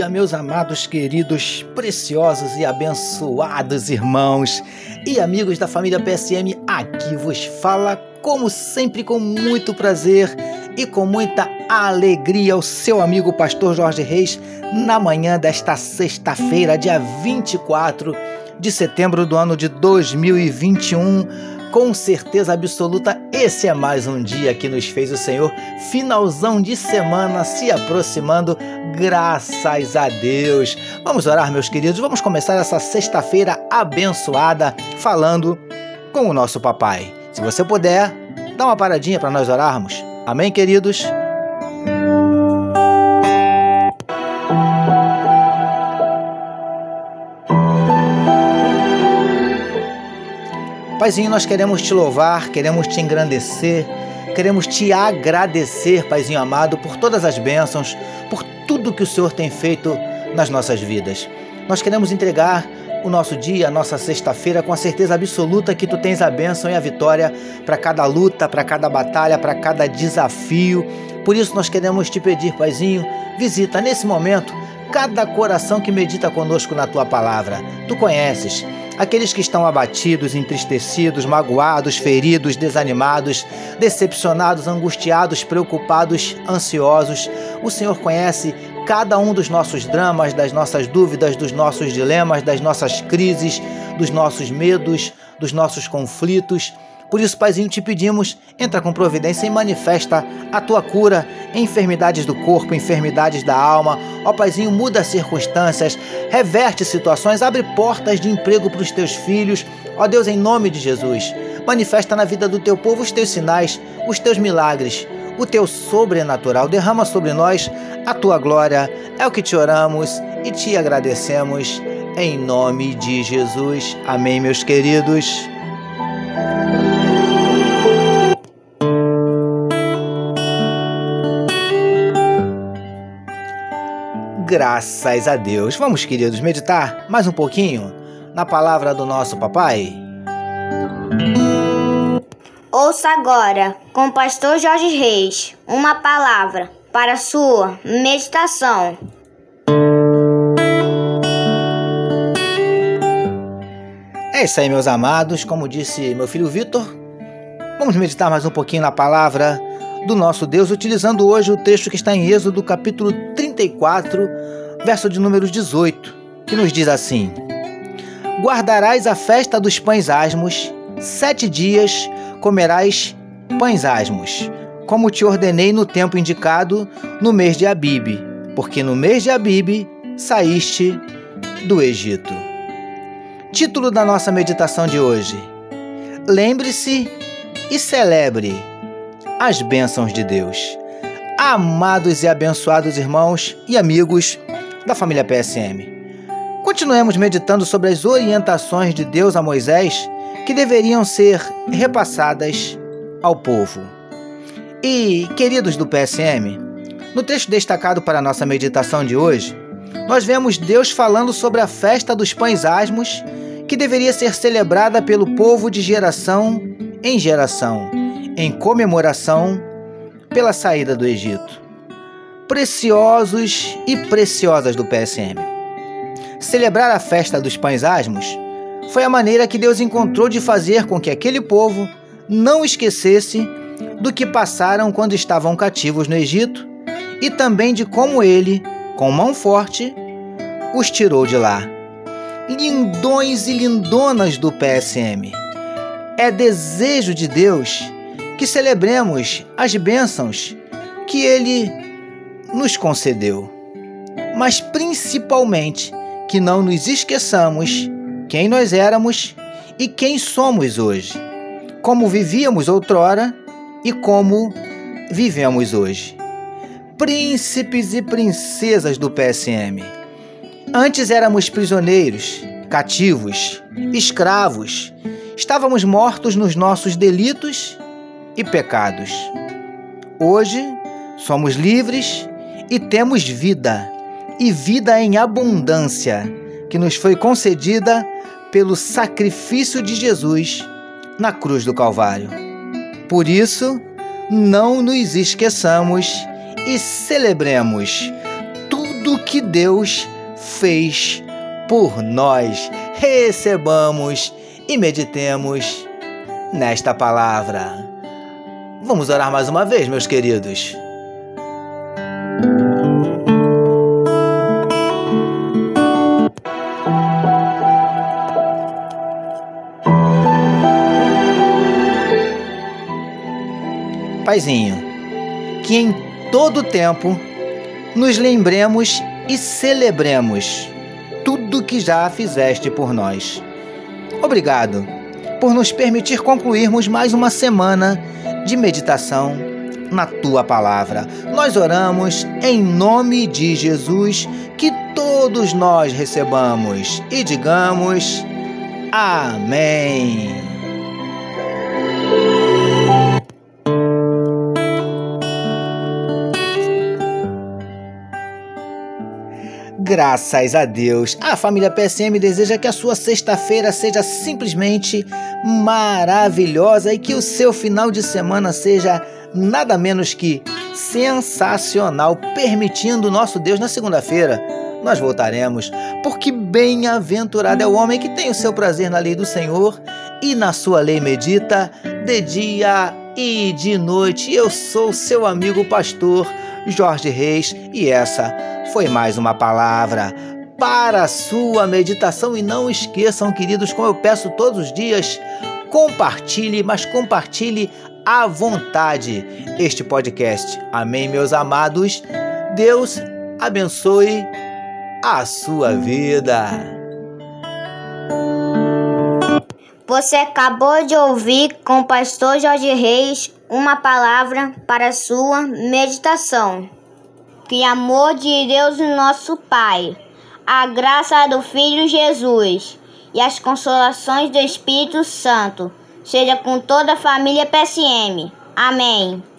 dia, meus amados, queridos, preciosos e abençoados irmãos e amigos da família PSM, aqui vos fala, como sempre, com muito prazer e com muita alegria, o seu amigo Pastor Jorge Reis, na manhã desta sexta-feira, dia 24 de setembro do ano de 2021, com certeza absoluta, esse é mais um dia que nos fez o Senhor. Finalzão de semana se aproximando, graças a Deus. Vamos orar, meus queridos, vamos começar essa sexta-feira abençoada falando com o nosso papai. Se você puder, dá uma paradinha para nós orarmos. Amém, queridos? Paizinho, nós queremos te louvar, queremos te engrandecer, queremos te agradecer, Paizinho amado, por todas as bênçãos, por tudo que o Senhor tem feito nas nossas vidas. Nós queremos entregar o nosso dia, a nossa sexta-feira, com a certeza absoluta que Tu tens a bênção e a vitória para cada luta, para cada batalha, para cada desafio. Por isso nós queremos te pedir, Paizinho, visita nesse momento cada coração que medita conosco na Tua Palavra. Tu conheces aqueles que estão abatidos, entristecidos, magoados, feridos, desanimados, decepcionados, angustiados, preocupados, ansiosos. O Senhor conhece cada um dos nossos dramas, das nossas dúvidas, dos nossos dilemas, das nossas crises, dos nossos medos, dos nossos conflitos. Por isso, Paizinho, te pedimos, entra com providência e manifesta a Tua cura em enfermidades do corpo, enfermidades da alma. Ó Paizinho, muda circunstâncias, reverte situações, abre portas de emprego para os Teus filhos. Ó Deus, em nome de Jesus, manifesta na vida do Teu povo os Teus sinais, os Teus milagres, o Teu sobrenatural. Derrama sobre nós a Tua glória. É o que te oramos e te agradecemos, em nome de Jesus. Amém, meus queridos. Graças a Deus. Vamos, queridos, meditar mais um pouquinho na palavra do nosso papai. Ouça agora, com o pastor Jorge Reis, uma palavra para sua meditação. É isso aí, meus amados. Como disse meu filho Vitor, vamos meditar mais um pouquinho na palavra do nosso Deus, utilizando hoje o texto que está em Êxodo, capítulo 34, verso de números 18, que nos diz assim: guardarás a festa dos pães asmos, 7 dias comerás pães asmos, como te ordenei no tempo indicado, no mês de Abibe, porque no mês de Abibe saíste do Egito. Título da nossa meditação de hoje: lembre-se e celebre as bênçãos de Deus. Amados e abençoados irmãos e amigos da família PSM, continuemos meditando sobre as orientações de Deus a Moisés que deveriam ser repassadas ao povo. E, queridos do PSM, no texto destacado para a nossa meditação de hoje, nós vemos Deus falando sobre a festa dos pães asmos que deveria ser celebrada pelo povo de geração em geração, em comemoração pela saída do Egito. Preciosos e preciosas do PSM, celebrar a festa dos pães asmos foi a maneira que Deus encontrou de fazer com que aquele povo não esquecesse do que passaram quando estavam cativos no Egito e também de como Ele, com mão forte, os tirou de lá. Lindões e lindonas do PSM, é desejo de Deus que celebremos as bênçãos que Ele nos concedeu, mas principalmente que não nos esqueçamos quem nós éramos e quem somos hoje, como vivíamos outrora e como vivemos hoje. Príncipes e princesas do PSM, antes éramos prisioneiros, cativos, escravos, estávamos mortos nos nossos delitos e pecados. Hoje somos livres e temos vida, e vida em abundância, que nos foi concedida pelo sacrifício de Jesus na cruz do Calvário. Por isso, não nos esqueçamos e celebremos tudo que Deus fez por nós. Recebamos e meditemos nesta palavra. Vamos orar mais uma vez, meus queridos. Paizinho, que em todo tempo nos lembremos e celebremos tudo que já fizeste por nós. Obrigado por nos permitir concluirmos mais uma semana de meditação na Tua Palavra. Nós oramos em nome de Jesus, que todos nós recebamos e digamos amém. Graças a Deus, a família PSM deseja que a sua sexta-feira seja simplesmente maravilhosa e que o seu final de semana seja nada menos que sensacional, permitindo o nosso Deus. Na segunda-feira nós voltaremos, porque bem-aventurado é o homem que tem o seu prazer na lei do Senhor e na sua lei medita de dia e de noite. Eu sou seu amigo pastor Jorge Reis e essa foi mais uma palavra para a sua meditação. E não esqueçam, queridos, como eu peço todos os dias, compartilhe, mas compartilhe à vontade este podcast. Amém, meus amados? Deus abençoe a sua vida. Você acabou de ouvir com o pastor Jorge Reis uma palavra para a sua meditação. Que amor de Deus, nosso Pai, a graça do Filho Jesus e as consolações do Espírito Santo seja com toda a família PSM. Amém.